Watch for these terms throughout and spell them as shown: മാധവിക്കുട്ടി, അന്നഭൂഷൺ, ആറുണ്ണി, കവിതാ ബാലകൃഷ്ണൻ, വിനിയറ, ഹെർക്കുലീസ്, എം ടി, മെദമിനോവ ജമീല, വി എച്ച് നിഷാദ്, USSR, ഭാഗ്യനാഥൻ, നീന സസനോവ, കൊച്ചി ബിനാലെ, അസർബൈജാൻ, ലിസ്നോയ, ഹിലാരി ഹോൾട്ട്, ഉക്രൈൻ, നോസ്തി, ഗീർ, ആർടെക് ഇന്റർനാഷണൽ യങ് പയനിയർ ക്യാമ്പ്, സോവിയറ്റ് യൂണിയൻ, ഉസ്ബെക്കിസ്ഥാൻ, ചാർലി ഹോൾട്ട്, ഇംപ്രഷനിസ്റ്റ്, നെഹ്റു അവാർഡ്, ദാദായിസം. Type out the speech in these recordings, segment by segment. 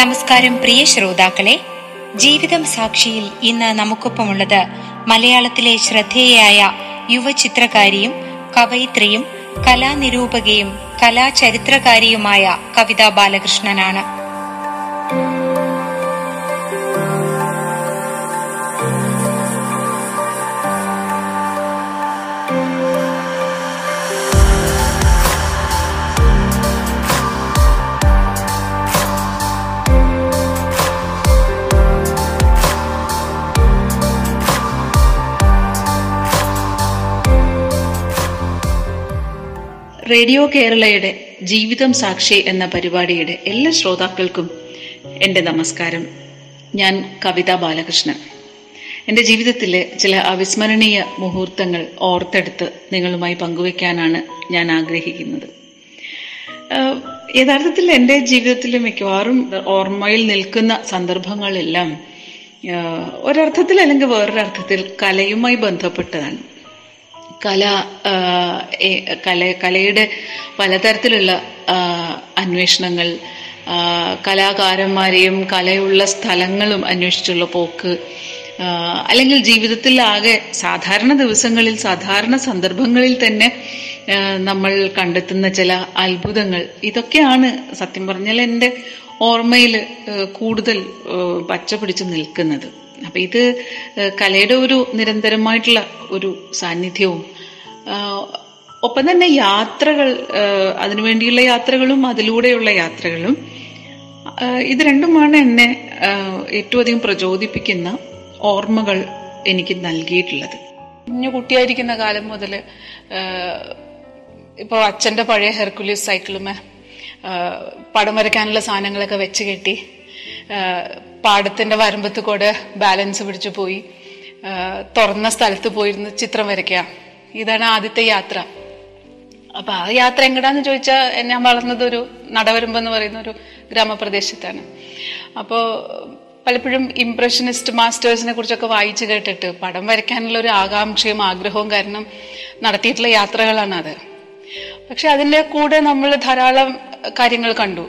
നമസ്കാരം പ്രിയ ശ്രോതാക്കളെ. ജീവിതം സാക്ഷിയിൽ ഇന്ന് നമുക്കൊപ്പമുള്ളത് മലയാളത്തിലെ ശ്രദ്ധേയയായ യുവചിത്രകാരിയും കവയിത്രിയും കലാനിരൂപകയും കലാചരിത്രകാരിയുമായ കവിതാ ബാലകൃഷ്ണനാണ്. റേഡിയോ കേരളയുടെ ജീവിതം സാക്ഷി എന്ന പരിപാടിയുടെ എല്ലാ ശ്രോതാക്കൾക്കും എൻ്റെ നമസ്കാരം. ഞാൻ കവിതാ ബാലകൃഷ്ണൻ. എൻ്റെ ജീവിതത്തിലെ ചില അവിസ്മരണീയ മുഹൂർത്തങ്ങൾ ഓർത്തെടുത്ത് നിങ്ങളുമായി പങ്കുവയ്ക്കാനാണ് ഞാൻ ആഗ്രഹിക്കുന്നത്. യഥാർത്ഥത്തിൽ എൻ്റെ ജീവിതത്തിൽ മിക്കവാറും ഓർമ്മയിൽ നിൽക്കുന്ന സന്ദർഭങ്ങളെല്ലാം ഒരർത്ഥത്തിൽ അല്ലെങ്കിൽ വേറൊരർത്ഥത്തിൽ കലയുമായി ബന്ധപ്പെട്ടതാണ്. കലയുടെ പലതരത്തിലുള്ള അന്വേഷണങ്ങൾ, കലാകാരന്മാരെയും കലയുള്ള സ്ഥലങ്ങളും അന്വേഷിച്ചുള്ള പോക്ക്, അല്ലെങ്കിൽ ജീവിതത്തിൽ ആകെ സാധാരണ ദിവസങ്ങളിൽ സാധാരണ സന്ദർഭങ്ങളിൽ തന്നെ നമ്മൾ കണ്ടെത്തുന്ന ചില അത്ഭുതങ്ങൾ, ഇതൊക്കെയാണ് സത്യം പറഞ്ഞാൽ എൻ്റെ ഓർമ്മയിൽ കൂടുതൽ പച്ച പിടിച്ച് നിൽക്കുന്നത്. അപ്പം ഇത് കലയുടെ ഒരു നിരന്തരമായിട്ടുള്ള ഒരു സാന്നിധ്യവും ഒപ്പം തന്നെ യാത്രകൾ, അതിനുവേണ്ടിയുള്ള യാത്രകളും അതിലൂടെയുള്ള യാത്രകളും, ഇത് രണ്ടുമാണ് എന്നെ ഏറ്റവും അധികം പ്രചോദിപ്പിക്കുന്ന ഓർമ്മകൾ എനിക്ക് നൽകിയിട്ടുള്ളത്. കുഞ്ഞു കുട്ടിയായിരിക്കുന്ന കാലം മുതൽ ഇപ്പോൾ അച്ഛൻ്റെ പഴയ ഹെർക്കുലീസ് സൈക്കിളുമേ പടം വരയ്ക്കാനുള്ള സാധനങ്ങളൊക്കെ വെച്ച് കെട്ടി പാടത്തിൻ്റെ വരമ്പത്ത് കൂടെ ബാലൻസ് പിടിച്ചു പോയി തുറന്ന സ്ഥലത്ത് പോയിരുന്ന് ചിത്രം വരയ്ക്കുക, ഇതാണ് ആദ്യത്തെ യാത്ര. അപ്പം ആ യാത്ര എങ്ങടാന്ന് ചോദിച്ചാൽ, ഞാൻ വളർന്നതൊരു നടവരമ്പെന്ന് പറയുന്ന ഒരു ഗ്രാമപ്രദേശത്താണ്. അപ്പോൾ പലപ്പോഴും ഇംപ്രഷനിസ്റ്റ് മാസ്റ്റേഴ്സിനെ കുറിച്ചൊക്കെ വായിച്ചു കേട്ടിട്ട് പടം വരയ്ക്കാനുള്ള ഒരു ആകാംക്ഷയും ആഗ്രഹവും കാരണം നടത്തിയിട്ടുള്ള യാത്രകളാണത്. പക്ഷെ അതിൻ്റെ കൂടെ നമ്മൾ ധാരാളം കാര്യങ്ങൾ കണ്ടു.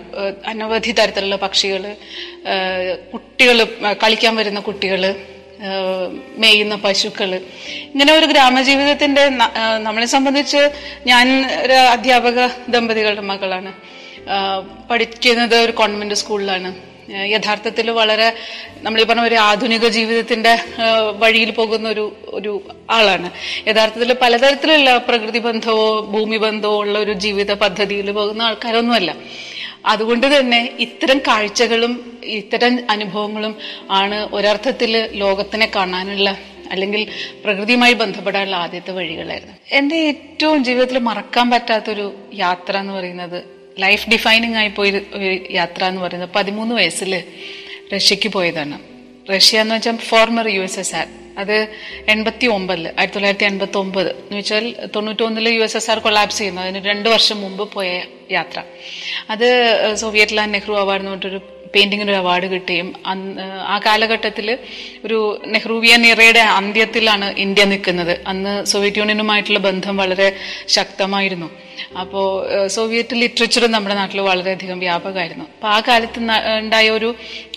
അനവധി തരത്തിലുള്ള പക്ഷികൾ, കുട്ടികൾ കളിക്കാൻ വരുന്ന കുട്ടികൾ, മേയുന്ന പശുക്കൾ, ഇങ്ങനെ ഒരു ഗ്രാമജീവിതത്തിൻ്റെ നമ്മളെ സംബന്ധിച്ച്, ഞാൻ ഒരു അധ്യാപക ദമ്പതികളുടെ മകളാണ്, പഠിക്കുന്നത് ഒരു കോൺവെന്റ് സ്കൂളിലാണ്. യഥാർത്ഥത്തിൽ വളരെ നമ്മൾ പറഞ്ഞ ഒരു ആധുനിക ജീവിതത്തിൻ്റെ വഴിയിൽ പോകുന്ന ഒരു ആളാണ്. യഥാർത്ഥത്തിൽ പലതരത്തിലുള്ള പ്രകൃതി ബന്ധമോ ഭൂമി ബന്ധമോ ഉള്ള ഒരു ജീവിത പദ്ധതിയിൽ പോകുന്ന ആൾക്കാരൊന്നുമല്ല. അതുകൊണ്ട് തന്നെ ഇത്തരം കാഴ്ചകളും ഇത്തരം അനുഭവങ്ങളും ആണ് ഒരർത്ഥത്തിൽ ലോകത്തിനെ കാണാനുള്ള അല്ലെങ്കിൽ പ്രകൃതിയുമായി ബന്ധപ്പെടാനുള്ള ആദ്യത്തെ വഴികളായിരുന്നു. എൻ്റെ ഏറ്റവും ജീവിതത്തിൽ മറക്കാൻ പറ്റാത്തൊരു യാത്ര എന്ന് പറയുന്നത്, ലൈഫ് ഡിഫൈനിങ് ആയിപ്പോയി യാത്ര എന്ന് പറയുന്നത്, 13 വയസ്സിൽ റഷ്യക്ക് പോയതാണ്. റഷ്യ എന്ന് വെച്ചാൽ ഫോർമർ USSR. അത് 89-ൽ 1989 എന്ന് വെച്ചാൽ 91-ൽ USSR കൊളാപ്സ് ചെയ്യുന്നു, അതിന് 2 വർഷം മുമ്പ് പോയ യാത്ര. അത് സോവിയറ്റിലെ നെഹ്റു അവാർഡ് എന്ന് പറഞ്ഞിട്ടൊരു പെയിന്റിങ്ങിനൊരു അവാർഡ് കിട്ടുകയും ആ കാലഘട്ടത്തിൽ ഒരു നെഹ്റുവിയൻ ഇറയുടെ അന്ത്യത്തിലാണ് ഇന്ത്യ നിൽക്കുന്നത്. അന്ന് സോവിയറ്റ് യൂണിയനുമായിട്ടുള്ള ബന്ധം വളരെ ശക്തമായിരുന്നു. അപ്പോൾ സോവിയറ്റ് ലിറ്ററേച്ചർ നമ്മുടെ നാട്ടിൽ വളരെയധികം വ്യാപകമായിരുന്നു. അപ്പോൾ ആ കാലത്ത് ഉണ്ടായ ഒരു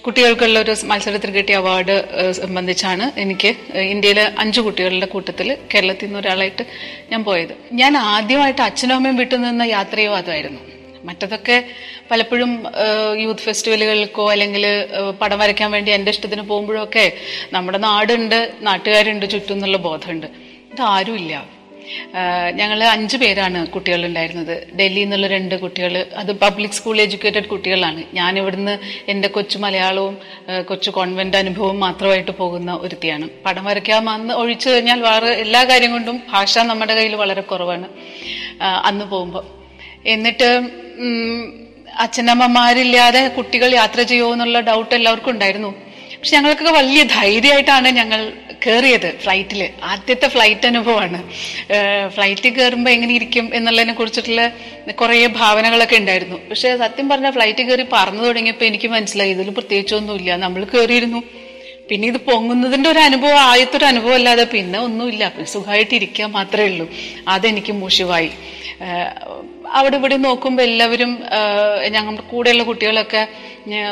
കുട്ടികൾക്കുള്ള ഒരു മത്സരത്തിൽ കിട്ടിയ അവാർഡ് സംബന്ധിച്ചാണ് എനിക്ക് ഇന്ത്യയിലെ 5 കുട്ടികളുടെ കൂട്ടത്തിൽ കേരളത്തിൽ നിന്ന് ഒരാളായിട്ട് ഞാൻ പോയത്. ഞാൻ ആദ്യമായിട്ട് അച്ഛനും അമ്മയും വിട്ടു നിന്ന യാത്രയോ അതായിരുന്നു. മറ്റതൊക്കെ പലപ്പോഴും യൂത്ത് ഫെസ്റ്റിവലുകൾക്കോ അല്ലെങ്കിൽ പടം വരയ്ക്കാൻ വേണ്ടി എൻ്റെ ഇഷ്ടത്തിന് പോകുമ്പോഴൊക്കെ നമ്മുടെ നാടുണ്ട്, നാട്ടുകാരുണ്ട്, ചുറ്റും എന്നുള്ള ബോധമുണ്ട്. ഇതാരുമില്ല. ഞങ്ങൾ 5 പേരാണ് കുട്ടികളുണ്ടായിരുന്നത്. ഡൽഹിയിൽ നിന്നുള്ള 2 കുട്ടികൾ, അത് പബ്ലിക് സ്കൂൾ എഡ്യൂക്കേറ്റഡ് കുട്ടികളാണ്. ഞാനിവിടുന്ന് എൻ്റെ കൊച്ചു മലയാളവും കൊച്ചു കോൺവെൻറ്റ് അനുഭവവും മാത്രമായിട്ട് പോകുന്ന ഒരുത്തിയാണ്. പടം വരയ്ക്കാൻ അന്ന് ഒഴിച്ചു കഴിഞ്ഞാൽ വേറെ എല്ലാ കാര്യം കൊണ്ടും ഭാഷ നമ്മുടെ കയ്യിൽ വളരെ കുറവാണ് അന്ന് പോകുമ്പോൾ. എന്നിട്ട് അച്ഛനമ്മമാരില്ലാതെ കുട്ടികൾ യാത്ര ചെയ്യുമെന്നുള്ള ഡൗട്ട് എല്ലാവർക്കും ഉണ്ടായിരുന്നു. പക്ഷെ ഞങ്ങൾക്കൊക്കെ വലിയ ധൈര്യമായിട്ടാണ് ഞങ്ങൾ കയറിയത്. ഫ്ലൈറ്റിൽ ആദ്യത്തെ ഫ്ലൈറ്റ് അനുഭവമാണ്. ഫ്ലൈറ്റിൽ കയറുമ്പോൾ എങ്ങനെ ഇരിക്കും എന്നുള്ളതിനെ കുറിച്ചിട്ടുള്ള കുറേ ഭാവനകളൊക്കെ ഉണ്ടായിരുന്നു. പക്ഷെ സത്യം പറഞ്ഞാൽ ഫ്ലൈറ്റിൽ കയറി പറഞ്ഞു തുടങ്ങിയപ്പോൾ എനിക്ക് മനസ്സിലായി ഇതിൽ പ്രത്യേകിച്ചൊന്നുമില്ല, നമ്മൾ കയറിയിരുന്നു. പിന്നെ ഇത് പൊങ്ങുന്നതിന്റെ ഒരു അനുഭവം, ആദ്യത്തെ ഒരു അനുഭവം അല്ലാതെ പിന്നെ ഒന്നുമില്ല. പിന്നെ സുഖമായിട്ട് ഇരിക്കുക മാത്രമേ ഉള്ളൂ. അതെനിക്ക് മോശമായി. അവിടെ ഇവിടെ നോക്കുമ്പോൾ എല്ലാവരും ഞങ്ങളുടെ കൂടെയുള്ള കുട്ടികളൊക്കെ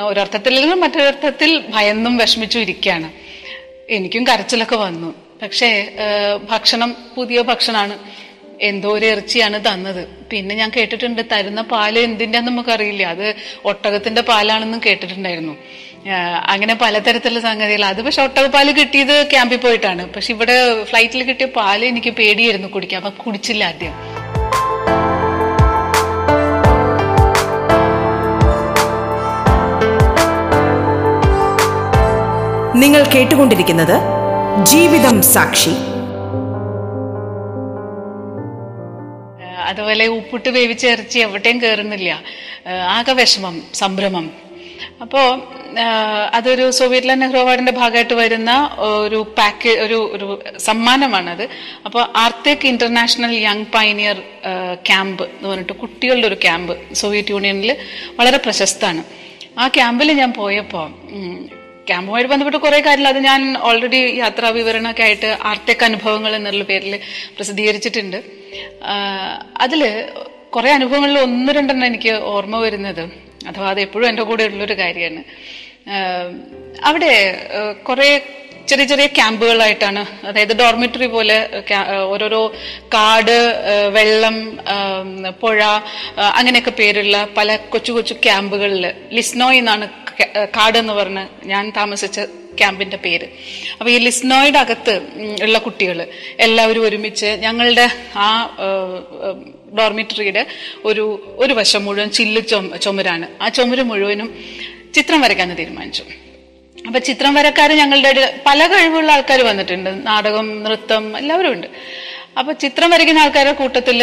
ഒരർത്ഥത്തിലെങ്കിലും മറ്റൊരർത്ഥത്തിൽ ഭയന്നും വിഷമിച്ചും ഇരിക്കുകയാണ്. എനിക്കും കരച്ചിലൊക്കെ വന്നു. പക്ഷേ ഭക്ഷണം പുതിയ ഭക്ഷണമാണ്, എന്തോ ഒരു ഇറച്ചിയാണ് തന്നത്. പിന്നെ ഞാൻ കേട്ടിട്ടുണ്ട് തരുന്ന പാല് എന്തിൻ്റെയാന്ന് നമുക്കറിയില്ല, അത് ഒട്ടകത്തിന്റെ പാലാണെന്നും കേട്ടിട്ടുണ്ടായിരുന്നു. അങ്ങനെ പലതരത്തിലുള്ള സംഗതികൾ. അത് പക്ഷെ ഒട്ടകപ്പാല് കിട്ടിയത് ക്യാമ്പിൽ പോയിട്ടാണ്. പക്ഷെ ഇവിടെ ഫ്ലൈറ്റിൽ കിട്ടിയ പാല് എനിക്ക് പേടിയായിരുന്നു കുടിക്കാൻ, അപ്പം കുടിച്ചില്ല ആദ്യം. നിങ്ങൾ കേട്ടുകൊണ്ടിരിക്കുന്നത് ജീവിതം സാക്ഷി. അതുപോലെ ഉപ്പിട്ട് വേവിച്ച ഇറച്ചി എവിടെയും കയറുന്നില്ല, ആകെ വിഷമം, സംഭ്രമം. അപ്പോൾ അതൊരു സോവിയറ്റ് നെഹ്റു അവാർഡിന്റെ ഭാഗമായിട്ട് വരുന്ന ഒരു പാക്കേജ്, ഒരു സമ്മാനമാണത്. അപ്പോൾ ആർടെക് ഇന്റർനാഷണൽ യങ് പയനിയർ ക്യാമ്പ് എന്ന് പറഞ്ഞിട്ട് കുട്ടികളുടെ ഒരു ക്യാമ്പ് സോവിയറ്റ് യൂണിയനിൽ വളരെ പ്രശസ്തമാണ്. ആ ക്യാമ്പിൽ ഞാൻ പോയപ്പോൾ ക്യാമ്പുമായിട്ട് ബന്ധപ്പെട്ട് കുറേ കാര്യങ്ങൾ, അത് ഞാൻ ഓൾറെഡി യാത്രാ വിവരണമൊക്കെ ആയിട്ട് ആർടെക് അനുഭവങ്ങൾ എന്നുള്ള പേരിൽ പ്രസിദ്ധീകരിച്ചിട്ടുണ്ട്. അതിൽ കുറേ അനുഭവങ്ങളിൽ ഒന്ന് രണ്ടെണ്ണം എനിക്ക് ഓർമ്മ വരുന്നത്, അഥവാ അത് എപ്പോഴും എൻ്റെ കൂടെ ഉള്ളൊരു കാര്യമാണ്. അവിടെ കുറേ ചെറിയ ചെറിയ ക്യാമ്പുകളായിട്ടാണ്, അതായത് ഡോർമിറ്ററി പോലെ ഓരോരോ കാട്, വെള്ളം, പുഴ, അങ്ങനെയൊക്കെ പേരുള്ള പല കൊച്ചു കൊച്ചു ക്യാമ്പുകളിൽ. ലിസ്നോയ എന്നാണ് കാട് എന്ന് പറഞ്ഞ് ഞാൻ താമസിച്ച ക്യാമ്പിന്റെ പേര്. അപ്പൊ ഈ ലിസ്നോയുടെ അകത്ത് ഉള്ള കുട്ടികൾ എല്ലാവരും ഒരുമിച്ച് ഞങ്ങളുടെ ആ ഡോർമിറ്ററിയുടെ ഒരു വശം മുഴുവൻ ചില്ല് ചുമരാണ്. ആ ചുമര് മുഴുവനും ചിത്രം വരയ്ക്കാൻ തീരുമാനിച്ചു. അപ്പൊ ചിത്രം വരക്കാർ ഞങ്ങളുടെ പല കഴിവുള്ള ആൾക്കാർ വന്നിട്ടുണ്ട്, നാടകം, നൃത്തം, എല്ലാവരും ഉണ്ട്. അപ്പൊ ചിത്രം വരയ്ക്കുന്ന ആൾക്കാരുടെ കൂട്ടത്തിൽ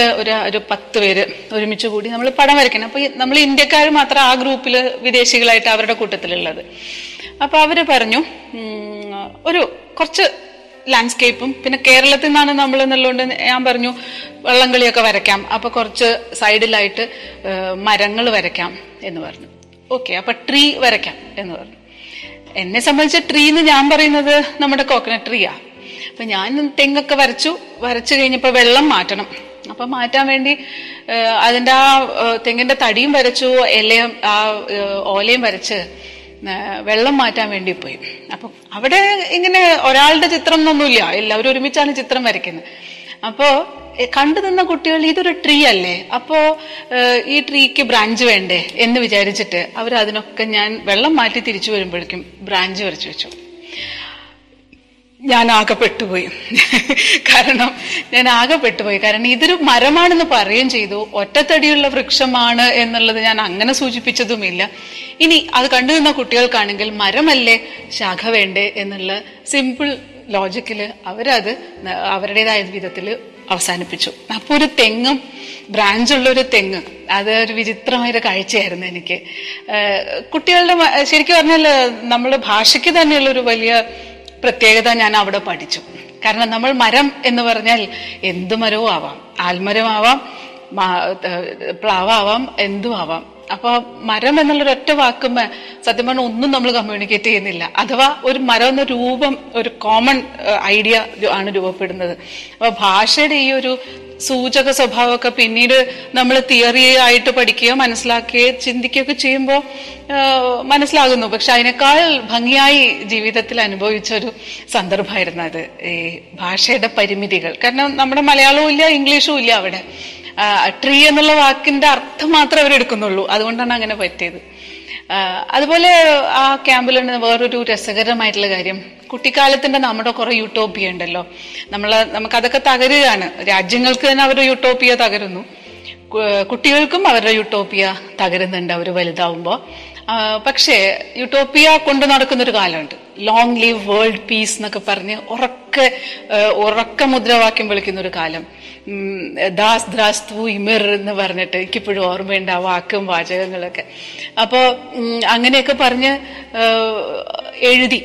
ഒരു 10 പേര് ഒരുമിച്ച് കൂടി നമ്മൾ പടം വരയ്ക്കണം. അപ്പൊ നമ്മൾ ഇന്ത്യക്കാർ മാത്രം ആ ഗ്രൂപ്പിൽ, വിദേശികളായിട്ട് അവരുടെ കൂട്ടത്തിലുള്ളത്. അപ്പൊ അവര് പറഞ്ഞു ഒരു കുറച്ച് ലാൻഡ്സ്കേപ്പും പിന്നെ കേരളത്തിൽ നിന്നാണ് നമ്മൾ എന്നുള്ളതുകൊണ്ട് ഞാൻ പറഞ്ഞു വള്ളംകളിയൊക്കെ വരയ്ക്കാം, അപ്പൊ കുറച്ച് സൈഡിലായിട്ട് മരങ്ങൾ വരയ്ക്കാം എന്ന് പറഞ്ഞു. ഓക്കെ, അപ്പൊ ട്രീ വരയ്ക്കാം എന്ന് പറഞ്ഞു. എന്നെ സംബന്ധിച്ച് ട്രീ എന്ന് ഞാൻ പറയുന്നത് നമ്മുടെ കോക്കനട്ട് ട്രീയാ. അപ്പൊ ഞാൻ തെങ്ങൊക്കെ വരച്ചു കഴിഞ്ഞപ്പോ വെള്ളം മാറ്റണം. അപ്പൊ മാറ്റാൻ വേണ്ടി അതിന്റെ ആ തെങ്ങിന്റെ തടിയും വരച്ചു, ഇലയും ആ ഓലയും വരച്ച് വെള്ളം മാറ്റാൻ വേണ്ടി പോയി. അപ്പൊ അവിടെ ഇങ്ങനെ ഒരാളുടെ ചിത്രം ഒന്നുമില്ല, എല്ലാവരും ഒരുമിച്ചാണ് ചിത്രം വരയ്ക്കുന്നത്. അപ്പോ കണ്ടു നിന്ന കുട്ടികൾ ഇതൊരു ട്രീ അല്ലേ, അപ്പോ ഈ ട്രീക്ക് ബ്രാഞ്ച് വേണ്ടേ എന്ന് വിചാരിച്ചിട്ട് അവർ അതിനൊക്കെ ഞാൻ വെള്ളം മാറ്റി തിരിച്ചു വരുമ്പോഴേക്കും ബ്രാഞ്ച് വരച്ചു വെച്ചു. ഞാൻ ആകെ പെട്ടുപോയി കാരണം ഇതൊരു മരമാണെന്ന് പറയുകയും ചെയ്തു, ഒറ്റത്തടിയുള്ള വൃക്ഷമാണ് എന്നുള്ളത് ഞാൻ അങ്ങനെ സൂചിപ്പിച്ചതുമില്ല. ഇനി അത് കണ്ടു നിന്ന കുട്ടികൾക്കാണെങ്കിൽ മരമല്ലേ ശാഖ വേണ്ടേ എന്നുള്ള സിമ്പിൾ ലോജിക്കില് അവരത് അവരുടേതായ വിധത്തിൽ അവസാനിപ്പിച്ചു. അപ്പോൾ ഒരു തെങ്ങും ബ്രാഞ്ചുള്ള ഒരു തെങ്ങ്, അത് ഒരു വിചിത്രമായൊരു കാഴ്ചയായിരുന്നു എനിക്ക്. കുട്ടികളുടെ ശരിക്കും പറഞ്ഞാൽ നമ്മുടെ ഭാഷയ്ക്ക് തന്നെയുള്ളൊരു വലിയ പ്രത്യേകത ഞാൻ അവിടെ പഠിച്ചു. കാരണം നമ്മൾ മരം എന്ന് പറഞ്ഞാൽ എന്ത് മരവും ആവാം, ആൽമരമാവാം, പ്ലാവാവാം, എന്തും ആവാം. അപ്പൊ മരം എന്നുള്ളൊരൊറ്റ വാക്കുമ്പോ സത്യം പറഞ്ഞാൽ ഒന്നും നമ്മൾ കമ്മ്യൂണിക്കേറ്റ് ചെയ്യുന്നില്ല. അഥവാ ഒരു മരം എന്ന രൂപം, ഒരു കോമൺ ഐഡിയ ആണ് രൂപപ്പെടുന്നത്. അപ്പൊ ഭാഷയുടെ ഈ ഒരു സൂചക സ്വഭാവമൊക്കെ പിന്നീട് നമ്മൾ തിയറി ആയിട്ട് പഠിക്കുകയോ മനസ്സിലാക്കുകയോ ചിന്തിക്കുകയൊക്കെ ചെയ്യുമ്പോൾ മനസ്സിലാകുന്നു. പക്ഷെ അതിനേക്കാൾ ഭംഗിയായി ജീവിതത്തിൽ അനുഭവിച്ചൊരു സന്ദർഭമായിരുന്നു അത്, ഈ ഭാഷയുടെ പരിമിതികൾ. കാരണം നമ്മുടെ മലയാളവും ഇല്ല, ഇംഗ്ലീഷും ഇല്ല അവിടെ. ട്രീ എന്നുള്ള വാക്കിന്റെ അർത്ഥം മാത്രമേ അവരെടുക്കുന്നുള്ളൂ, അതുകൊണ്ടാണ് അങ്ങനെ പറ്റിയത്. അതുപോലെ ആ ക്യാമ്പിൽ വേറൊരു രസകരമായിട്ടുള്ള കാര്യം, കുട്ടിക്കാലത്തിന്റെ നമ്മുടെ കുറെ യൂട്ടോപ്പിയ ഉണ്ടല്ലോ, നമുക്കതൊക്കെ തകരുകയാണ്. രാജ്യങ്ങൾക്ക് തന്നെ അവരുടെ യൂട്ടോപ്പിയ തകരുന്നു, കുട്ടികൾക്കും അവരുടെ യൂട്ടോപ്പിയ തകരുന്നുണ്ട് അവർ വലുതാവുമ്പോൾ. പക്ഷേ യൂട്ടോപ്പിയ കൊണ്ടു നടക്കുന്നൊരു കാലമുണ്ട്. ലോങ് ലീവ് വേൾഡ് പീസ് എന്നൊക്കെ പറഞ്ഞ് ഉറക്ക മുദ്രാവാക്യം വിളിക്കുന്ന ഒരു കാലം. ദാസ് ദ്രാസ്തു ഇമിർ എന്ന് പറഞ്ഞിട്ട് എനിക്കിപ്പോഴും ഓർമ്മയുണ്ട് ആ വാക്കും വാചകങ്ങളൊക്കെ. അപ്പോൾ അങ്ങനെയൊക്കെ പറഞ്ഞ് എഴുതി,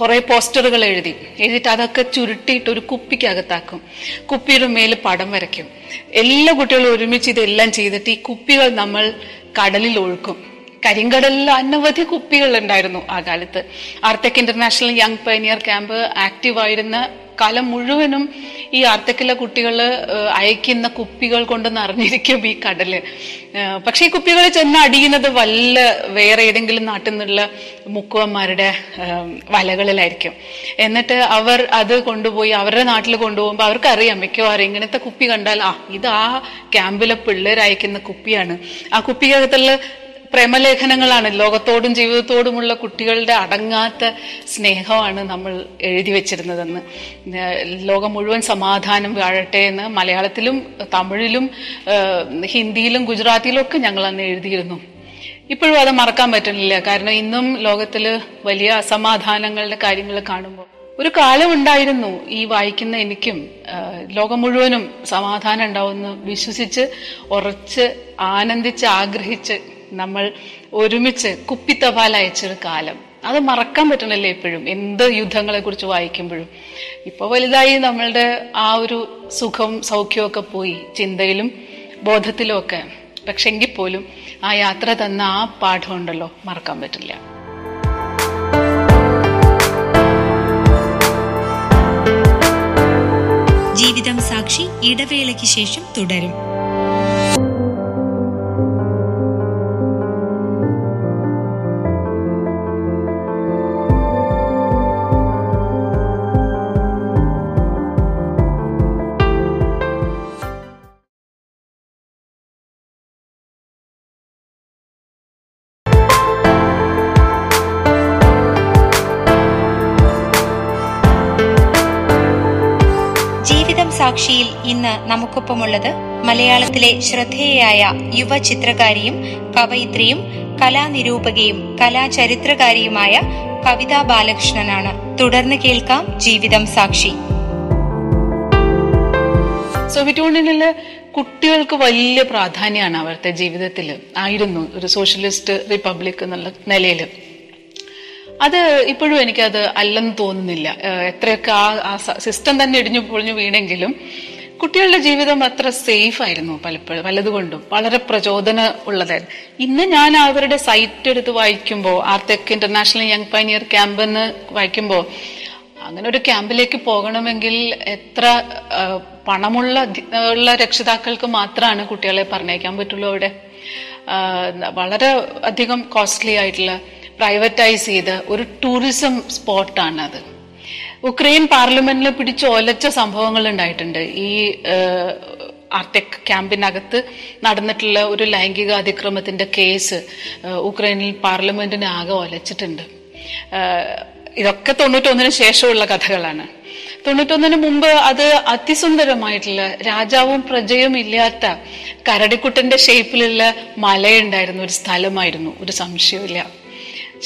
കുറെ പോസ്റ്ററുകൾ എഴുതിയിട്ട് അതൊക്കെ ചുരുട്ടിയിട്ട് ഒരു കുപ്പിക്കകത്താക്കും. കുപ്പിയുടെ മേൽ പടം വരയ്ക്കും. എല്ലാ കുട്ടികളും ഒരുമിച്ച് ഇതെല്ലാം ചെയ്തിട്ട് ഈ കുപ്പികൾ നമ്മൾ കടലിൽ ഒഴുക്കും. കരിങ്കടലിൽ അനവധി കുപ്പികൾ ഉണ്ടായിരുന്നു ആ കാലത്ത്. ആർടെക് ഇന്റർനാഷണൽ യങ് പയനിയർ ക്യാമ്പ് active ആയിരുന്ന കാലം മുഴുവനും ഈ ആർടെക്കിലെ കുട്ടികൾ അയക്കുന്ന കുപ്പികൾ കൊണ്ട് നിറഞ്ഞിരിക്കും ഈ കടല്. പക്ഷെ ഈ കുപ്പികൾ ചെന്ന് അടിയുന്നത് വല്ല വേറെ ഏതെങ്കിലും നാട്ടിൽ നിന്നുള്ള മുക്കുവന്മാരുടെ വലകളിലായിരിക്കും. എന്നിട്ട് അവർ അത് കൊണ്ടുപോയി അവരുടെ നാട്ടിൽ കൊണ്ടുപോകുമ്പോൾ അവർക്കറിയാം മിക്കവാറും ഇങ്ങനത്തെ കുപ്പി കണ്ടാൽ ഇത് ആ ക്യാമ്പിലെ പിള്ളേർ അയക്കുന്ന കുപ്പിയാണ്. ആ കുപ്പിക്കകത്തുള്ള പ്രേമലേഖനങ്ങളാണ്, ലോകത്തോടും ജീവിതത്തോടുമുള്ള കുട്ടികളുടെ അടങ്ങാത്ത സ്നേഹമാണ് നമ്മൾ എഴുതി വെച്ചിരുന്നതെന്ന്. ലോകം മുഴുവൻ സമാധാനം വാഴട്ടെ എന്ന് മലയാളത്തിലും തമിഴിലും ഹിന്ദിയിലും ഗുജറാത്തിയിലും ഒക്കെ ഞങ്ങൾ അന്ന് എഴുതിയിരുന്നു. ഇപ്പോഴും അത് മറക്കാൻ പറ്റുന്നില്ല. കാരണം ഇന്നും ലോകത്തിൽ വലിയ അസമാധാനങ്ങളുടെ കാര്യങ്ങൾ കാണുമ്പോൾ ഒരു കാലം ഉണ്ടായിരുന്നു ഈ വായിക്കുന്ന എനിക്കും ലോകം മുഴുവനും സമാധാനം ഉണ്ടാവുമെന്ന് വിശ്വസിച്ച് ഉറച്ച് ആനന്ദിച്ച് ആഗ്രഹിച്ച് നമ്മൾ ഒരുമിച്ച് കുപ്പി തപാൽ അയച്ചൊരു കാലം. അത് മറക്കാൻ പറ്റണല്ലേ എപ്പോഴും, എന്ത് യുദ്ധങ്ങളെ കുറിച്ച് വായിക്കുമ്പോഴും. ഇപ്പൊ വലുതായി നമ്മളുടെ ആ ഒരു സുഖം സൗഖ്യമൊക്കെ പോയി, ചിന്തയിലും ബോധത്തിലും ഒക്കെ. പക്ഷെ എങ്കിൽ പോലും ആ യാത്ര തന്ന ആ പാഠം ഉണ്ടല്ലോ, മറക്കാൻ പറ്റില്ല. ജീവിതം സാക്ഷി ഇടവേളയ്ക്ക് ശേഷം തുടരും. സാക്ഷിയിൽ ഇന്ന് നമുക്കൊപ്പമുള്ളത് മലയാളത്തിലെ ശ്രദ്ധേയയായ യുവ ചിത്രകാരിയും കവയിത്രിയും കലാനിരൂപകയും കലാചരിത്രകാരിയുമായ കവിതാ ബാലകൃഷ്ണനാണ്. തുടർന്ന് കേൾക്കാം ജീവിതം സാക്ഷി. സോവിയറ്റ് യൂണിയനിലെ കുട്ടികൾക്ക് വലിയ പ്രാധാന്യമാണ് അവരുടെ ജീവിതത്തിൽ ആയിരുന്നു, ഒരു സോഷ്യലിസ്റ്റ് റിപ്പബ്ലിക് എന്നുള്ള നിലയിൽ. അത് ഇപ്പോഴും എനിക്കത് അല്ലെന്ന് തോന്നുന്നില്ല. എത്രയൊക്കെ ആ സിസ്റ്റം തന്നെ ഇടിഞ്ഞു പൊളിഞ്ഞു വീണെങ്കിലും കുട്ടികളുടെ ജീവിതം അത്ര സേഫ് ആയിരുന്നു പലപ്പോഴും, പലതുകൊണ്ടും വളരെ പ്രചോദനം ഉള്ളതായിരുന്നു. ഇന്ന് ഞാൻ അവരുടെ സൈറ്റ് എടുത്ത് വായിക്കുമ്പോൾ, ആർടെക് ഇന്റർനാഷണൽ യങ് പയനിയർ ക്യാമ്പ് എന്ന് വായിക്കുമ്പോൾ, അങ്ങനെ ഒരു ക്യാമ്പിലേക്ക് പോകണമെങ്കിൽ എത്ര പണമുള്ള രക്ഷിതാക്കൾക്ക് മാത്രമാണ് കുട്ടികളെ പറഞ്ഞയക്കാൻ പറ്റുള്ളൂ. അവിടെ വളരെ അധികം കോസ്റ്റ്ലി ആയിട്ടുള്ള പ്രൈവറ്റൈസ് ചെയ്ത് ഒരു ടൂറിസം സ്പോട്ടാണത്. ഉക്രൈൻ പാർലമെന്റിൽ പിടിച്ചോലച്ച സംഭവങ്ങൾ ഉണ്ടായിട്ടുണ്ട്. ഈ ആർടെക് ക്യാമ്പിനകത്ത് നടന്നിട്ടുള്ള ഒരു ലൈംഗിക അതിക്രമത്തിന്റെ കേസ് ഉക്രൈനിൽ പാർലമെന്റിനെ ആകെ ഒലച്ചിട്ടുണ്ട്. ഇതൊക്കെ 91 ശേഷമുള്ള കഥകളാണ്. 91 മുമ്പ് അത് അതിസുന്ദരമായിട്ടുള്ള രാജാവും പ്രജയും ഇല്ലാത്ത കരടിക്കുട്ടന്റെ ഷേപ്പിലുള്ള മലയുണ്ടായിരുന്ന ഒരു സ്ഥലമായിരുന്നു, ഒരു സംശയമില്ല.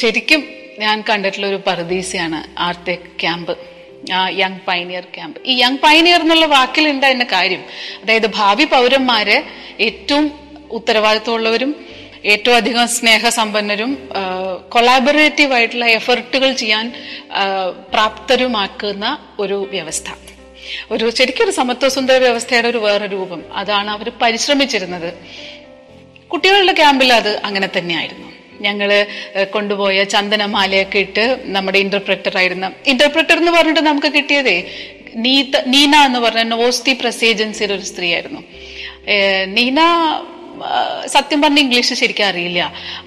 ശരിക്കും ഞാൻ കണ്ടിട്ടുള്ള ഒരു പർദീസയാണ് ആർടെക് ക്യാമ്പ്, ആ യങ് പയനിയർ ക്യാമ്പ്. ഈ യങ് പയനിയർ എന്നുള്ള വാക്കിലുണ്ടായിരുന്ന കാര്യം, അതായത് ഭാവി പൗരന്മാരെ ഏറ്റവും ഉത്തരവാദിത്തമുള്ളവരും ഏറ്റവും അധികം സ്നേഹസമ്പന്നരും കൊളാബറേറ്റീവ് ആയിട്ടുള്ള എഫർട്ടുകൾ ചെയ്യാൻ പ്രാപ്തരുമാക്കുന്ന ഒരു വ്യവസ്ഥ, ഒരു ശരിക്കൊരു സമത്വസുന്ദര വ്യവസ്ഥയുടെ ഒരു വേറെ രൂപം. അതാണ് അവർ പരിശ്രമിച്ചിരുന്നത്. കുട്ടികളുടെ ക്യാമ്പിൽ അത് അങ്ങനെ തന്നെയായിരുന്നു. ഞങ്ങള് കൊണ്ടുപോയ ചന്ദനമാലയൊക്കെ ഇട്ട് നമ്മുടെ ഇന്റർപ്രറ്റർ എന്ന് പറഞ്ഞിട്ട് നമുക്ക് കിട്ടിയതേ നീന എന്ന് പറഞ്ഞ നോസ്തി പ്രസ് ഏജൻസിയുടെ ഒരു സ്ത്രീയായിരുന്നു. നീന സത്യം പറഞ്ഞ ഇംഗ്ലീഷ് ശരിക്കും അറിയില്ല.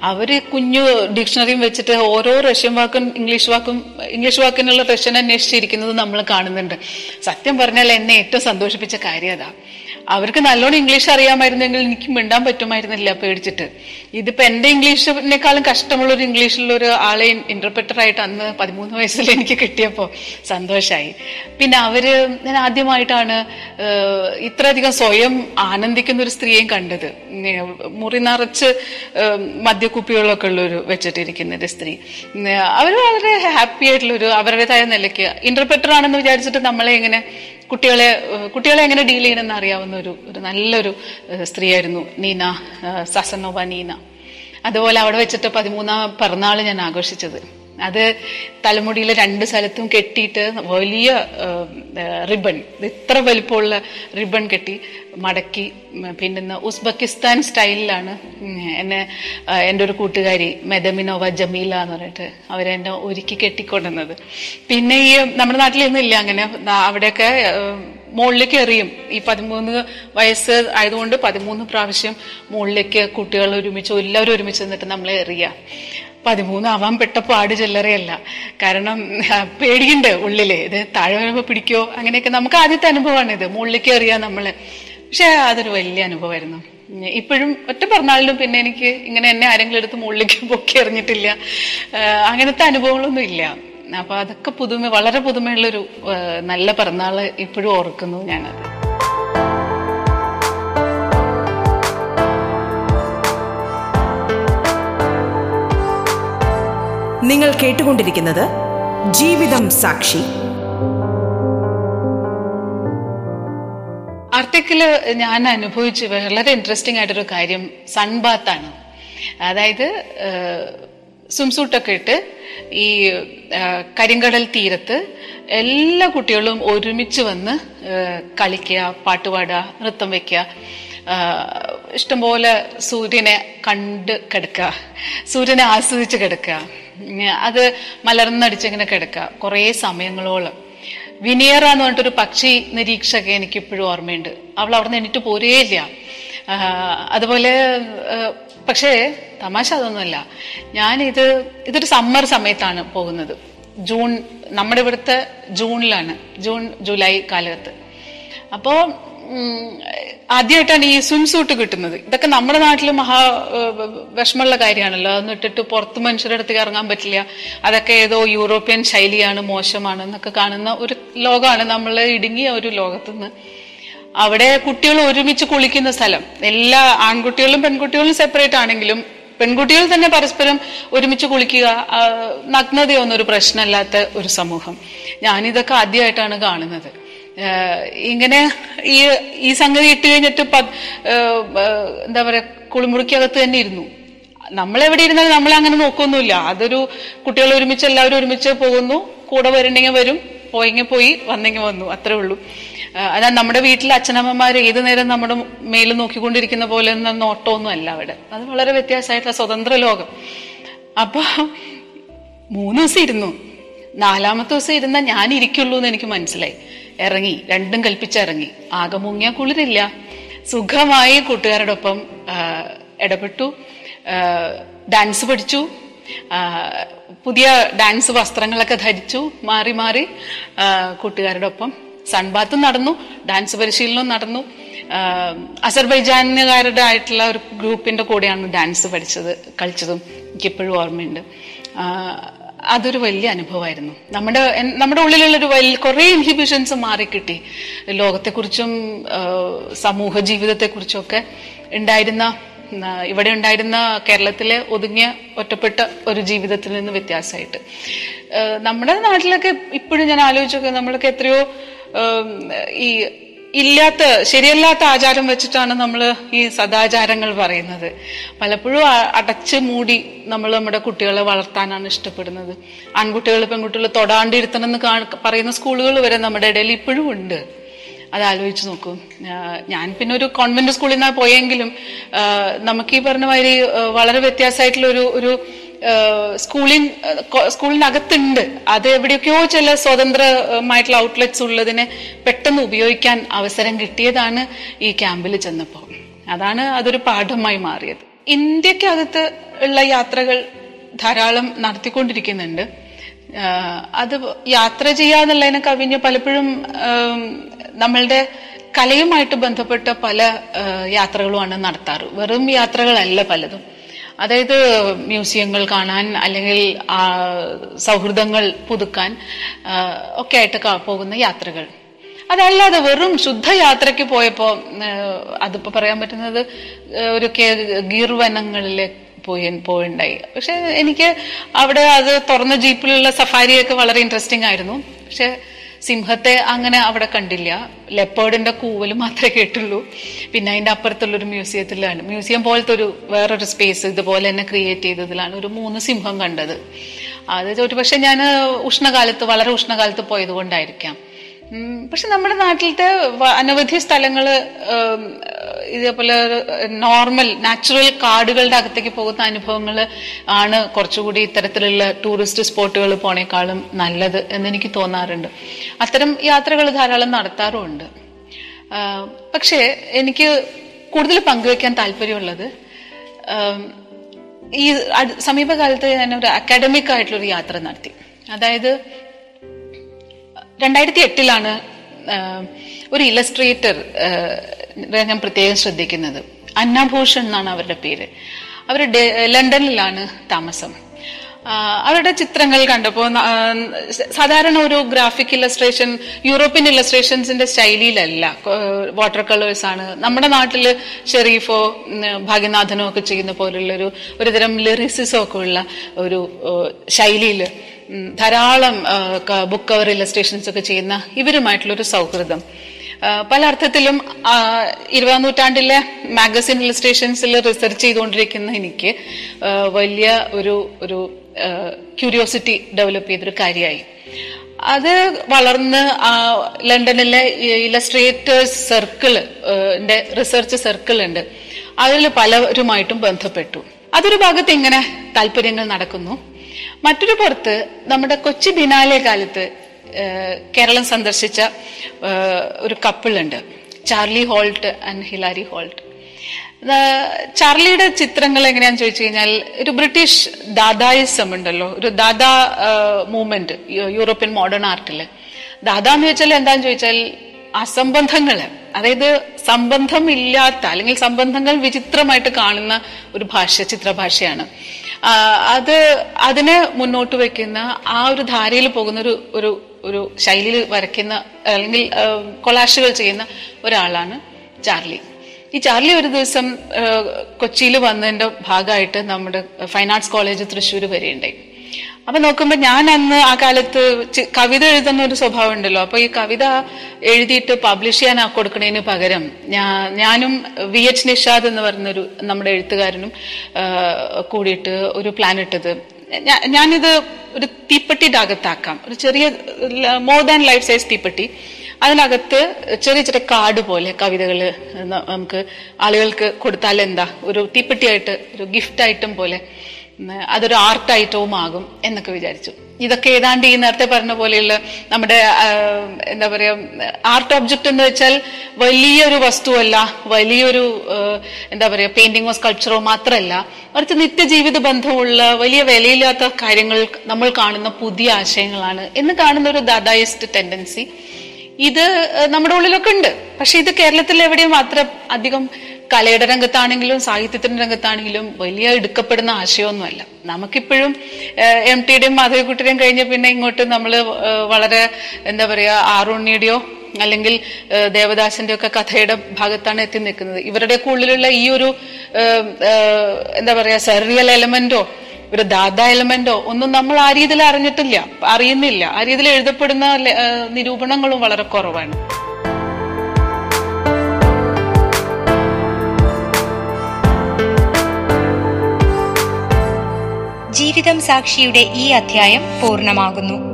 അവര് കുഞ്ഞു ഡിക്ഷണറിയും വെച്ചിട്ട് ഓരോ റഷ്യൻ വാക്കും ഇംഗ്ലീഷ് വാക്കിനുള്ള റഷ്യൻ അന്വേഷിച്ചിരിക്കുന്നത് നമ്മൾ കാണുന്നുണ്ട്. സത്യം പറഞ്ഞാൽ എന്നെ ഏറ്റവും സന്തോഷിപ്പിച്ച കാര്യം അതാ. അവർക്ക് നല്ലോണം ഇംഗ്ലീഷ് അറിയാമായിരുന്നെങ്കിൽ എനിക്ക് മിണ്ടാൻ പറ്റുമായിരുന്നില്ല പേടിച്ചിട്ട്. ഇതിപ്പോ എന്റെ ഇംഗ്ലീഷിനേക്കാളും കഷ്ടമുള്ളൊരു ഇംഗ്ലീഷിലൊരു ആളെ ഇന്റർപ്രറ്ററായിട്ട് അന്ന് 13 വയസ്സിൽ എനിക്ക് കിട്ടിയപ്പോൾ സന്തോഷമായി. പിന്നെ അവര്, ഞാൻ ആദ്യമായിട്ടാണ് ഇത്രയധികം സ്വയം ആനന്ദിക്കുന്ന ഒരു സ്ത്രീയെയും കണ്ടത്. മുറി നിറച്ച് മദ്യക്കുപ്പികളൊക്കെ ഉള്ളൊരു വെച്ചിട്ടിരിക്കുന്നൊരു സ്ത്രീ. അവർ വളരെ ഹാപ്പി ആയിട്ടുള്ളൊരു അവരുടേതായ നിലയ്ക്ക് ഇന്റർപ്രറ്റർ ആണെന്ന് വിചാരിച്ചിട്ട് നമ്മളെ എങ്ങനെ കുട്ടികളെ എങ്ങനെ ഡീൽ ചെയ്യണമെന്ന് അറിയാവുന്ന ഒരു നല്ലൊരു സ്ത്രീയായിരുന്നു നീന സസനോവ നീന. അതുപോലെ അവിടെ വെച്ചിട്ട് 13ാം പിറന്നാൾ ഞാൻ ആഘോഷിച്ചത്. അത് തലമുടിയിൽ 2 സ്ഥലത്തും കെട്ടിയിട്ട് വലിയ റിബൺ, ഇത്ര വലിപ്പമുള്ള റിബൺ കെട്ടി മടക്കി പിന്നെ ഉസ്ബെക്കിസ്ഥാൻ സ്റ്റൈലിലാണ് എന്നെ എൻ്റെ ഒരു കൂട്ടുകാരി മെദമിനോവ ജമീല എന്ന് പറഞ്ഞിട്ട് അവരെന്നെ ഒരുക്കി കെട്ടിക്കൊണ്ടുവന്നത്. പിന്നെ ഈ നമ്മുടെ നാട്ടിലൊന്നും ഇല്ല അങ്ങനെ, അവിടെയൊക്കെ മുകളിലേക്ക് എറിയും. ഈ 13 വയസ്സ് ആയതുകൊണ്ട് 13 പ്രാവശ്യം മുകളിലേക്ക് കുട്ടികൾ ഒരുമിച്ച് എല്ലാവരും ഒരുമിച്ച് നിന്നിട്ട് നമ്മളെ എറിയുക. 13 ആവാൻ പെട്ട പാട് ചില്ലറയല്ല, കാരണം പേടിയുണ്ട് ഉള്ളില്, ഇത് താഴെ വരുമ്പോ പിടിക്കോ അങ്ങനെയൊക്കെ. നമുക്ക് ആദ്യത്തെ അനുഭവമാണ് ഇത്, മുകളിലേക്ക് എറിയാം നമ്മള്. പക്ഷെ അതൊരു വലിയ അനുഭവമായിരുന്നു. ഇപ്പോഴും ഒറ്റ പിറന്നാളിലും പിന്നെ എനിക്ക് ഇങ്ങനെ എന്നെ ആരെങ്കിലും എടുത്ത് മുകളിലേക്ക് പൊക്കി എറിഞ്ഞിട്ടില്ല, അങ്ങനത്തെ അനുഭവങ്ങളൊന്നും ഇല്ല. അപ്പൊ അതൊക്കെ വളരെ പുതുമയുള്ളൊരു നല്ല പിറന്നാള് ഇപ്പോഴും ഓർക്കുന്നു ഞാനത്. നിങ്ങൾ കേട്ടുകൊണ്ടിരിക്കുന്നത് ജീവിതം സാക്ഷി. ആർടെക്കിൽ ഞാൻ അനുഭവിച്ച് വളരെ ഇൻട്രസ്റ്റിംഗ് ആയിട്ടൊരു കാര്യം സൺബാത്താണ്. അതായത് സ്വിംസൂട്ടൊക്കെ ഇട്ട് ഈ കരിങ്കടൽ തീരത്ത് എല്ലാ കുട്ടികളും ഒരുമിച്ച് വന്ന് കളിക്കുക, പാട്ടുപാടുക, നൃത്തം വയ്ക്കുക, ഇഷ്ടംപോലെ സൂര്യനെ കണ്ട് കിടക്കുക, സൂര്യനെ ആസ്വദിച്ച് കിടക്കുക, അത് മലർന്നടിച്ചിങ്ങനെ കിടക്കുക കുറേ സമയങ്ങളോളം. വിനിയറ എന്ന് പറഞ്ഞിട്ടൊരു പക്ഷി നിരീക്ഷക എനിക്കിപ്പോഴും ഓർമ്മയുണ്ട്. അവൾ അവിടെ നിന്ന് എണീറ്റ് പോരേയില്ല. അതുപോലെ പക്ഷേ തമാശ അതൊന്നുമല്ല, ഇതൊരു സമ്മർ സമയത്താണ് പോകുന്നത്. ജൂൺ, നമ്മുടെ ഇവിടുത്തെ ജൂണിലാണ്, ജൂലൈ കാലത്ത്. അപ്പോൾ ആദ്യമായിട്ടാണ് ഈ സ്വിം സൂട്ട് കിട്ടുന്നത്. ഇതൊക്കെ നമ്മുടെ നാട്ടിൽ മഹാ വിഷമമുള്ള കാര്യമാണല്ലോ, അതൊന്നും ഇട്ടിട്ട് പുറത്ത് മനുഷ്യരുടെ അടുത്തേക്ക് ഇറങ്ങാൻ പറ്റില്ല, അതൊക്കെ ഏതോ യൂറോപ്യൻ ശൈലിയാണ്, മോശമാണ് എന്നൊക്കെ കാണുന്ന ഒരു ലോകമാണ് നമ്മൾ ഇടുങ്ങിയ ഒരു ലോകത്തുനിന്ന്. അവിടെ കുട്ടികൾ ഒരുമിച്ച് കുളിക്കുന്ന സ്ഥലം, എല്ലാ ആൺകുട്ടികളും പെൺകുട്ടികളും സെപ്പറേറ്റ് ആണെങ്കിലും പെൺകുട്ടികൾ തന്നെ പരസ്പരം ഒരുമിച്ച് കുളിക്കുക, നഗ്നതയൊന്നും ഒരു പ്രശ്നമല്ലാത്ത ഒരു സമൂഹം. ഞാനിതൊക്കെ ആദ്യമായിട്ടാണ് കാണുന്നത്. ഇങ്ങനെ ഈ സംഗതി ഇട്ട് കഴിഞ്ഞിട്ട് എന്താ പറയാ, കുളിമുറിക്കകത്ത് തന്നെ ഇരുന്നു. നമ്മളെവിടെ ഇരുന്നാലും നമ്മളങ്ങനെ നോക്കൊന്നുമില്ല. അതൊരു കുട്ടികൾ ഒരുമിച്ച് എല്ലാവരും ഒരുമിച്ച് പോകുന്നു, കൂടെ വരണ്ടെങ്കിൽ വരും, പോയെങ്കിൽ പോയി വന്നെങ്കിൽ വന്നു, അത്രേ ഉള്ളൂ. അതാ നമ്മുടെ വീട്ടിലെ അച്ഛനമ്മമാര് ഏത് നേരം നമ്മുടെ മേല് നോക്കിക്കൊണ്ടിരിക്കുന്ന പോലെ നോട്ടമൊന്നും അല്ല അവിടെ. അത് വളരെ വ്യത്യാസമായിട്ടുള്ള സ്വതന്ത്ര ലോകം. അപ്പൊ 3 ദിവസം ഇരുന്നു. 4-ാമത്തെ ദിവസം ഇരുന്ന ഞാനിരിക്കുള്ളൂ എന്ന് എനിക്ക് മനസ്സിലായി. ഇറങ്ങി, രണ്ടും കൽപ്പിച്ചിറങ്ങി. ആകെ മുങ്ങിയ കുളിരില്ല, സുഖമായി കൂട്ടുകാരോടൊപ്പം ഇടപെട്ടു, ഡാൻസ് പഠിച്ചു, പുതിയ ഡാൻസ് വസ്ത്രങ്ങളൊക്കെ ധരിച്ചു, മാറി മാറി കൂട്ടുകാരോടൊപ്പം സൺബാത്തും നടന്നു, ഡാൻസ് പരിശീലനവും നടന്നു. അസർബൈജാനുകാരുടെ ആയിട്ടുള്ള ഒരു ഗ്രൂപ്പിന്റെ കൂടെയാണ് ഡാൻസ് കളിച്ചതും എനിക്കിപ്പോഴും ഓർമ്മയുണ്ട്. അതൊരു വലിയ അനുഭവമായിരുന്നു. നമ്മുടെ ഉള്ളിലുള്ളൊരു കുറേ ഇൻഹിബിഷൻസ് മാറിക്കിട്ടി. ലോകത്തെക്കുറിച്ചും സമൂഹ ജീവിതത്തെക്കുറിച്ചും ഒക്കെ ഇവിടെ ഉണ്ടായിരുന്ന കേരളത്തിലെ ഒതുങ്ങിയ ഒറ്റപ്പെട്ട ഒരു ജീവിതത്തിൽ നിന്ന് വ്യത്യാസമായിട്ട് നമ്മുടെ നാട്ടിലൊക്കെ ഇപ്പോഴും ഞാൻ ആലോചിച്ചൊക്കെ നമ്മളൊക്കെ എത്രയോ ഈ ശരിയല്ലാത്ത ആചാരം വെച്ചിട്ടാണ് നമ്മൾ ഈ സദാചാരങ്ങൾ പറയുന്നത്. പലപ്പോഴും അടച്ച് മൂടി നമ്മൾ നമ്മുടെ കുട്ടികളെ വളർത്താനാണ് ഇഷ്ടപ്പെടുന്നത്. ആൺകുട്ടികൾ പെൺകുട്ടികൾ തൊടാണ്ടിരുത്തണം എന്ന് പറയുന്ന സ്കൂളുകൾ വരെ നമ്മുടെ ഇടയിൽ ഇപ്പോഴും ഉണ്ട്. അത് ആലോചിച്ച് നോക്കും. ഞാൻ പിന്നെ ഒരു കോൺവെന്റ് സ്കൂളിൽ നിന്നാണ് പോയെങ്കിലും നമുക്ക് ഈ പറഞ്ഞ മാതിരി വളരെ വ്യത്യാസമായിട്ടുള്ള ഒരു സ്കൂളിനകത്തുണ്ട്. അത് എവിടെയൊക്കെയോ ചില സ്വതന്ത്രമായിട്ടുള്ള ഔട്ട്ലെറ്റ്സ് ഉള്ളതിനെ പെട്ടെന്ന് ഉപയോഗിക്കാൻ അവസരം കിട്ടിയതാണ് ഈ ക്യാമ്പിൽ ചെന്നപ്പോൾ. അതൊരു പാഠമായി മാറിയത്. ഇന്ത്യക്കകത്ത് ഉള്ള യാത്രകൾ ധാരാളം നടത്തിക്കൊണ്ടിരിക്കുന്നുണ്ട്. അത് യാത്ര ചെയ്യാന്നുള്ളതിനെ കവിഞ്ഞ് പലപ്പോഴും നമ്മളുടെ കലയുമായിട്ട് ബന്ധപ്പെട്ട പല യാത്രകളുമാണ് നടത്താറ്. വെറും യാത്രകളല്ല പലതും. അതായത് മ്യൂസിയങ്ങൾ കാണാൻ, അല്ലെങ്കിൽ സൗഹൃദങ്ങൾ പുതുക്കാൻ ഒക്കെ ആയിട്ട് പോകുന്ന യാത്രകൾ. അതല്ലാതെ വെറും ശുദ്ധയാത്രയ്ക്ക് പോയപ്പോൾ അതിപ്പോൾ പറയാൻ പറ്റുന്നത് ഒരു ഗീർവനങ്ങളിലെ പോയിണ്ടായി. പക്ഷെ എനിക്ക് അവിടെ അത് തുറന്ന ജീപ്പിലുള്ള സഫാരിയൊക്കെ വളരെ ഇൻട്രസ്റ്റിംഗ് ആയിരുന്നു. പക്ഷെ സിംഹത്തെ അങ്ങനെ അവിടെ കണ്ടില്ല, ലെപ്പേർഡിന്റെ കൂവൽ മാത്രമേ കേട്ടുള്ളൂ. പിന്നെ അതിന്റെ അപ്പുറത്തുള്ളൊരു മ്യൂസിയത്തിലാണ്, മ്യൂസിയം പോലത്തെ ഒരു വേറൊരു സ്പേസ് ഇതുപോലെ തന്നെ ക്രിയേറ്റ് ചെയ്തതിലാണ് ഒരു 3 സിംഹം കണ്ടത്. അത് ഒരു പക്ഷെ ഞാൻ ഉഷ്ണകാലത്ത്, വളരെ ഉഷ്ണകാലത്ത് പോയത് കൊണ്ടായിരിക്കാം. പക്ഷെ നമ്മുടെ നാട്ടിലത്തെ അനവധി സ്ഥലങ്ങൾ ഇതേപോലെ നോർമൽ നാച്ചുറൽ കാടുകളുടെ അകത്തേക്ക് പോകുന്ന അനുഭവങ്ങൾ ആണ് കുറച്ചുകൂടി ഇത്തരത്തിലുള്ള ടൂറിസ്റ്റ് സ്പോട്ടുകൾ പോണേക്കാളും നല്ലത് എന്നെനിക്ക് തോന്നാറുണ്ട്. അത്തരം യാത്രകൾ ധാരാളം നടത്താറുമുണ്ട്. പക്ഷേ എനിക്ക് കൂടുതൽ പങ്കുവയ്ക്കാൻ താല്പര്യമുള്ളത് ഈ സമീപകാലത്ത് ഞാനൊരു അക്കാഡമിക് ആയിട്ടുള്ളൊരു യാത്ര നടത്തി. അതായത് 2008 ഒരു ഇലസ്ട്രേറ്റർ ഞാൻ പ്രത്യേകം ശ്രദ്ധിക്കുന്നത്, അന്നഭൂഷൺ എന്നാണ് അവരുടെ പേര്. അവർ ലണ്ടനിലാണ് താമസം. അവരുടെ ചിത്രങ്ങൾ കണ്ടപ്പോൾ സാധാരണ ഒരു ഗ്രാഫിക് ഇലസ്ട്രേഷൻ യൂറോപ്യൻ ഇലസ്ട്രേഷൻസിന്റെ സ്റ്റൈലിയിലല്ല, വാട്ടർ കളേഴ്സ് ആണ്. നമ്മുടെ നാട്ടിൽ ഷെരീഫോ ഭാഗ്യനാഥനോ ഒക്കെ ചെയ്യുന്ന പോലുള്ളൊരു ഒരുതരം ലിറിസിസോ ഒക്കെ ഉള്ള ഒരു ശൈലിയിൽ ധാരാളം ബുക്ക് കവർ ഇലസ്ട്രേഷൻസ് ഒക്കെ ചെയ്യുന്ന ഇവരുമായിട്ടുള്ളൊരു സൗഹൃദം പല അർത്ഥത്തിലും 20ാം നൂറ്റാണ്ടിലെ മാഗസിൻ ഇലസ്ട്രേഷൻസിൽ റിസർച്ച് ചെയ്തുകൊണ്ടിരിക്കുന്ന എനിക്ക് വലിയ ഒരു ക്യൂരിയോസിറ്റി ഡെവലപ്പ് ചെയ്തൊരു കാര്യമായി. അത് വളർന്ന് ലണ്ടനിലെ ഇലസ്ട്രേറ്റേഴ്സ് സർക്കിളിന്റെ റിസർച്ച് സർക്കിൾ ഉണ്ട്, അതിൽ പലരുമായിട്ടും ബന്ധപ്പെട്ടു. അതൊരു ഭാഗത്ത് ഇങ്ങനെ താല്പര്യങ്ങൾ നടക്കുന്നു. മറ്റൊരു പുറത്ത് നമ്മുടെ കൊച്ചി ബിനാലെ കാലത്ത് കേരളം സന്ദർശിച്ച ഒരു കപ്പിളുണ്ട്, ചാർലി ഹോൾട്ട് and ഹിലാരി ഹോൾട്ട്. ചാർലിയുടെ ചിത്രങ്ങൾ എങ്ങനെയാന്ന് ചോദിച്ചു കഴിഞ്ഞാൽ ഒരു ബ്രിട്ടീഷ് ദാദായിസം ഉണ്ടല്ലോ, ഒരു ദാദാ മൂവ്മെന്റ് യൂറോപ്യൻ മോഡേൺ ആർട്ടില്. ദാദാ എന്ന് വെച്ചാൽ എന്താന്ന് ചോദിച്ചാൽ അസംബന്ധങ്ങള്, അതായത് സംബന്ധം ഇല്ലാത്ത അല്ലെങ്കിൽ സംബന്ധങ്ങൾ വിചിത്രമായിട്ട് കാണുന്ന ഒരു ഭാഷ, ചിത്രഭാഷയാണ് അത്. അതിനെ മുന്നോട്ട് വെക്കുന്ന ആ ഒരു ധാരയിൽ പോകുന്ന ഒരു ഒരു ശൈലിയിൽ വരയ്ക്കുന്ന അല്ലെങ്കിൽ കൊളാഷുകൾ ചെയ്യുന്ന ഒരാളാണ് ചാർലി. ഈ ചാർലി ഒരു ദിവസം കൊച്ചിയിൽ വന്നതിന്റെ ഭാഗമായിട്ട് നമ്മുടെ ഫൈൻ ആർട്സ് കോളേജ് തൃശ്ശൂർ വരെയുണ്ടായി. അപ്പൊ നോക്കുമ്പോ ഞാൻ അന്ന് ആ കാലത്ത് കവിത എഴുതുന്ന ഒരു സ്വഭാവം ഉണ്ടല്ലോ, അപ്പൊ ഈ കവിത എഴുതിയിട്ട് പബ്ലിഷ് ചെയ്യാൻ കൊടുക്കുന്നതിന് പകരം ഞാനും വി എച്ച് നിഷാദ് എന്ന് പറഞ്ഞൊരു നമ്മുടെ എഴുത്തുകാരനും കൂടിയിട്ട് ഒരു പ്ലാൻ ഇട്ടത്, ഞാനിത് ഒരു തീപ്പെട്ടിയുടെ അകത്താക്കാം, ഒരു ചെറിയ മോർ ദാൻ ലൈഫ് സൈസ് തീപ്പെട്ടി, അതിനകത്ത് ചെറിയ ചെറിയ കാർഡ് പോലെ കവിതകൾ നമുക്ക് ആളുകൾക്ക് കൊടുത്താൽ എന്താ, ഒരു തീപ്പെട്ടിയായിട്ട് ഒരു ഗിഫ്റ്റ് ഐറ്റം പോലെ, അതൊരു ആർട്ട് ഐറ്റവും ആകും എന്നൊക്കെ വിചാരിച്ചു. ഇതൊക്കെ ഏതാണ്ട് ഈ നേരത്തെ പറഞ്ഞ പോലെയുള്ള നമ്മുടെ എന്താ പറയാ ആർട്ട് ഒബ്ജക്റ്റ് എന്ന് വെച്ചാൽ വലിയൊരു വസ്തുവല്ല, വലിയൊരു എന്താ പറയാ പെയിന്റിങ്ങോ സ്കൾപ്ചറോ മാത്രമല്ല, മറിച്ച് നിത്യജീവിത ബന്ധമുള്ള വലിയ വിലയില്ലാത്ത കാര്യങ്ങൾ നമ്മൾ കാണുന്ന പുതിയ ആശയങ്ങളാണ് എന്ന് കാണുന്ന ഒരു ദാദായിസ്റ്റ് ടെൻഡൻസി ഇത് നമ്മുടെ ഉള്ളിലൊക്കെ ഉണ്ട്. പക്ഷെ ഇത് കേരളത്തിൽ എവിടെയും മാത്രം അധികം കലയുടെ രംഗത്താണെങ്കിലും സാഹിത്യത്തിന്റെ രംഗത്താണെങ്കിലും വലിയ എടുക്കപ്പെടുന്ന ആശയമൊന്നുമല്ല. നമുക്കിപ്പോഴും എം ടിയുടെയും മാധവിക്കുട്ടിയുടെയും കഴിഞ്ഞ പിന്നെ ഇങ്ങോട്ട് നമ്മൾ വളരെ എന്താ പറയാ ആറുണ്ണിയുടെയോ അല്ലെങ്കിൽ ദേവദാസിന്റെ ഒക്കെ കഥയുടെ ഭാഗത്താണ് എത്തി നിൽക്കുന്നത്. ഇവരുടെയൊക്കെ ഉള്ളിലുള്ള ഈ ഒരു എന്താ പറയാ സർറിയൽ എലമെന്റോ ഒരു ദാദാ എലമെന്റോ ഒന്നും നമ്മൾ ആ രീതിയിൽ അറിയുന്നില്ല. ആ രീതിയിൽ എഴുതപ്പെടുന്ന നിരൂപണങ്ങളും വളരെ കുറവാണ്. ജീവിതം സാക്ഷിയുടെ ഈ അധ്യായം പൂർണ്ണമാകുന്നു.